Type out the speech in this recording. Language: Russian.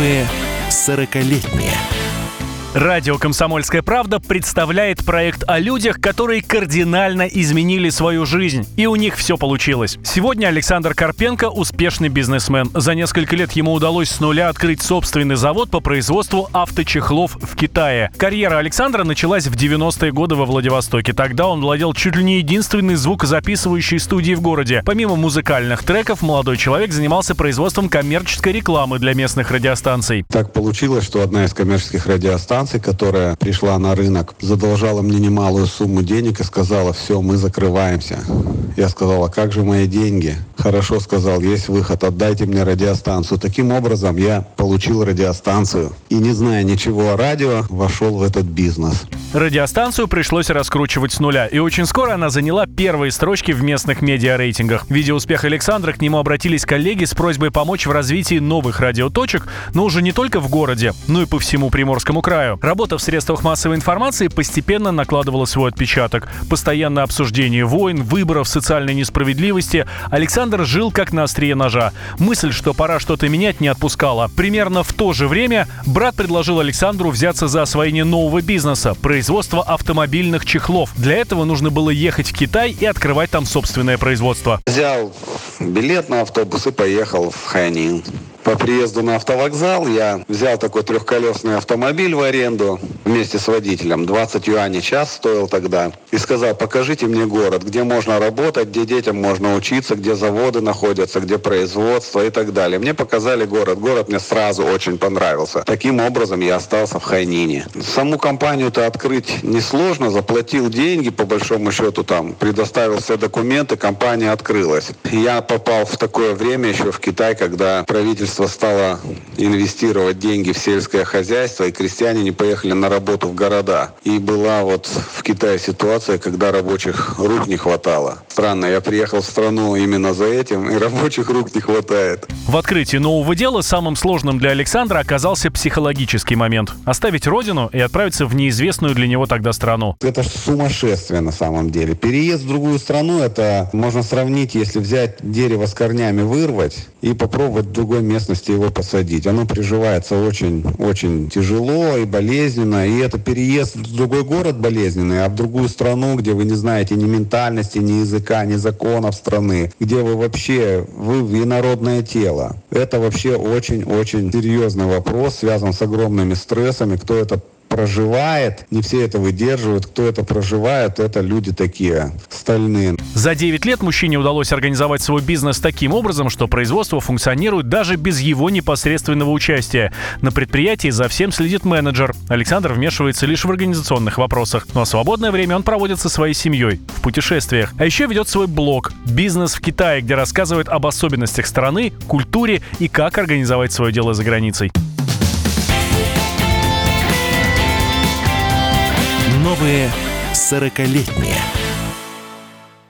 Новые 40-летние. Радио «Комсомольская правда» представляет проект о людях, которые кардинально изменили свою жизнь. И у них все получилось. Сегодня Александр Карпенко – успешный бизнесмен. За несколько лет ему удалось с нуля открыть собственный завод по производству авточехлов в Китае. Карьера Александра началась в 90-е годы во Владивостоке. Тогда он владел чуть ли не единственной звукозаписывающей студией в городе. Помимо музыкальных треков, молодой человек занимался производством коммерческой рекламы для местных радиостанций. Так получилось, что одна из коммерческих радиостанций, которая пришла на рынок, задолжала мне немалую сумму денег и сказала: все, мы закрываемся. Я сказал: а как же мои деньги? Хорошо, сказал, есть выход, отдайте мне радиостанцию. Таким образом я получил радиостанцию и, не зная ничего о радио, вошел в этот бизнес. Радиостанцию пришлось раскручивать с нуля, и очень скоро она заняла первые строчки в местных медиарейтингах. Видя успех Александра, к нему обратились коллеги с просьбой помочь в развитии новых радиоточек, но уже не только в городе, но и по всему Приморскому краю. Работа в средствах массовой информации постепенно накладывала свой отпечаток. Постоянное обсуждение войн, выборов, социальной несправедливости. Александр жил как на острие ножа. Мысль, что пора что-то менять, не отпускала. Примерно в то же время брат предложил Александру взяться за освоение нового бизнеса – производство автомобильных чехлов. Для этого нужно было ехать в Китай и открывать там собственное производство. Взял билет на автобус и поехал в Хайнин. По приезду на автовокзал я взял такой трехколесный автомобиль в аренду вместе с водителем. 20 юаней час стоил тогда. И сказал: покажите мне город, где можно работать, где детям можно учиться, где заводы находятся, где производство и так далее. Мне показали город. Город мне сразу очень понравился. Таким образом я остался в Хайнине. Саму компанию-то открыть несложно. Заплатил деньги, по большому счету там, предоставил все документы, компания открылась. Я попал в такое время еще в Китай, когда правительство стало инвестировать деньги в сельское хозяйство, и крестьяне не поехали на работу в города. И была вот в Китае ситуация, когда рабочих рук не хватало. Странно, я приехал в страну именно за этим, и рабочих рук не хватает. В открытии нового дела самым сложным для Александра оказался психологический момент. Оставить родину и отправиться в неизвестную для него тогда страну. Это сумасшествие на самом деле. Переезд в другую страну, это можно сравнить, если взять дерево с корнями, вырвать и попробовать в другое место его посадить. Оно приживается очень-очень тяжело и болезненно. И это переезд в другой город болезненный, а в другую страну, где вы не знаете ни ментальности, ни языка, ни законов страны, где вы вообще, вы инородное тело. Это вообще очень-очень серьезный вопрос, связан с огромными стрессами. Кто это проживает, не все это выдерживают. Кто это проживает, это люди такие стальные. За 9 лет мужчине удалось организовать свой бизнес таким образом, что производство функционирует даже без его непосредственного участия. На предприятии за всем следит менеджер. Александр вмешивается лишь в организационных вопросах. Ну а свободное время он проводит со своей семьей, в путешествиях. А еще ведет свой блог «Бизнес в Китае», где рассказывает об особенностях страны, культуре и как организовать свое дело за границей. Новые 40-летние.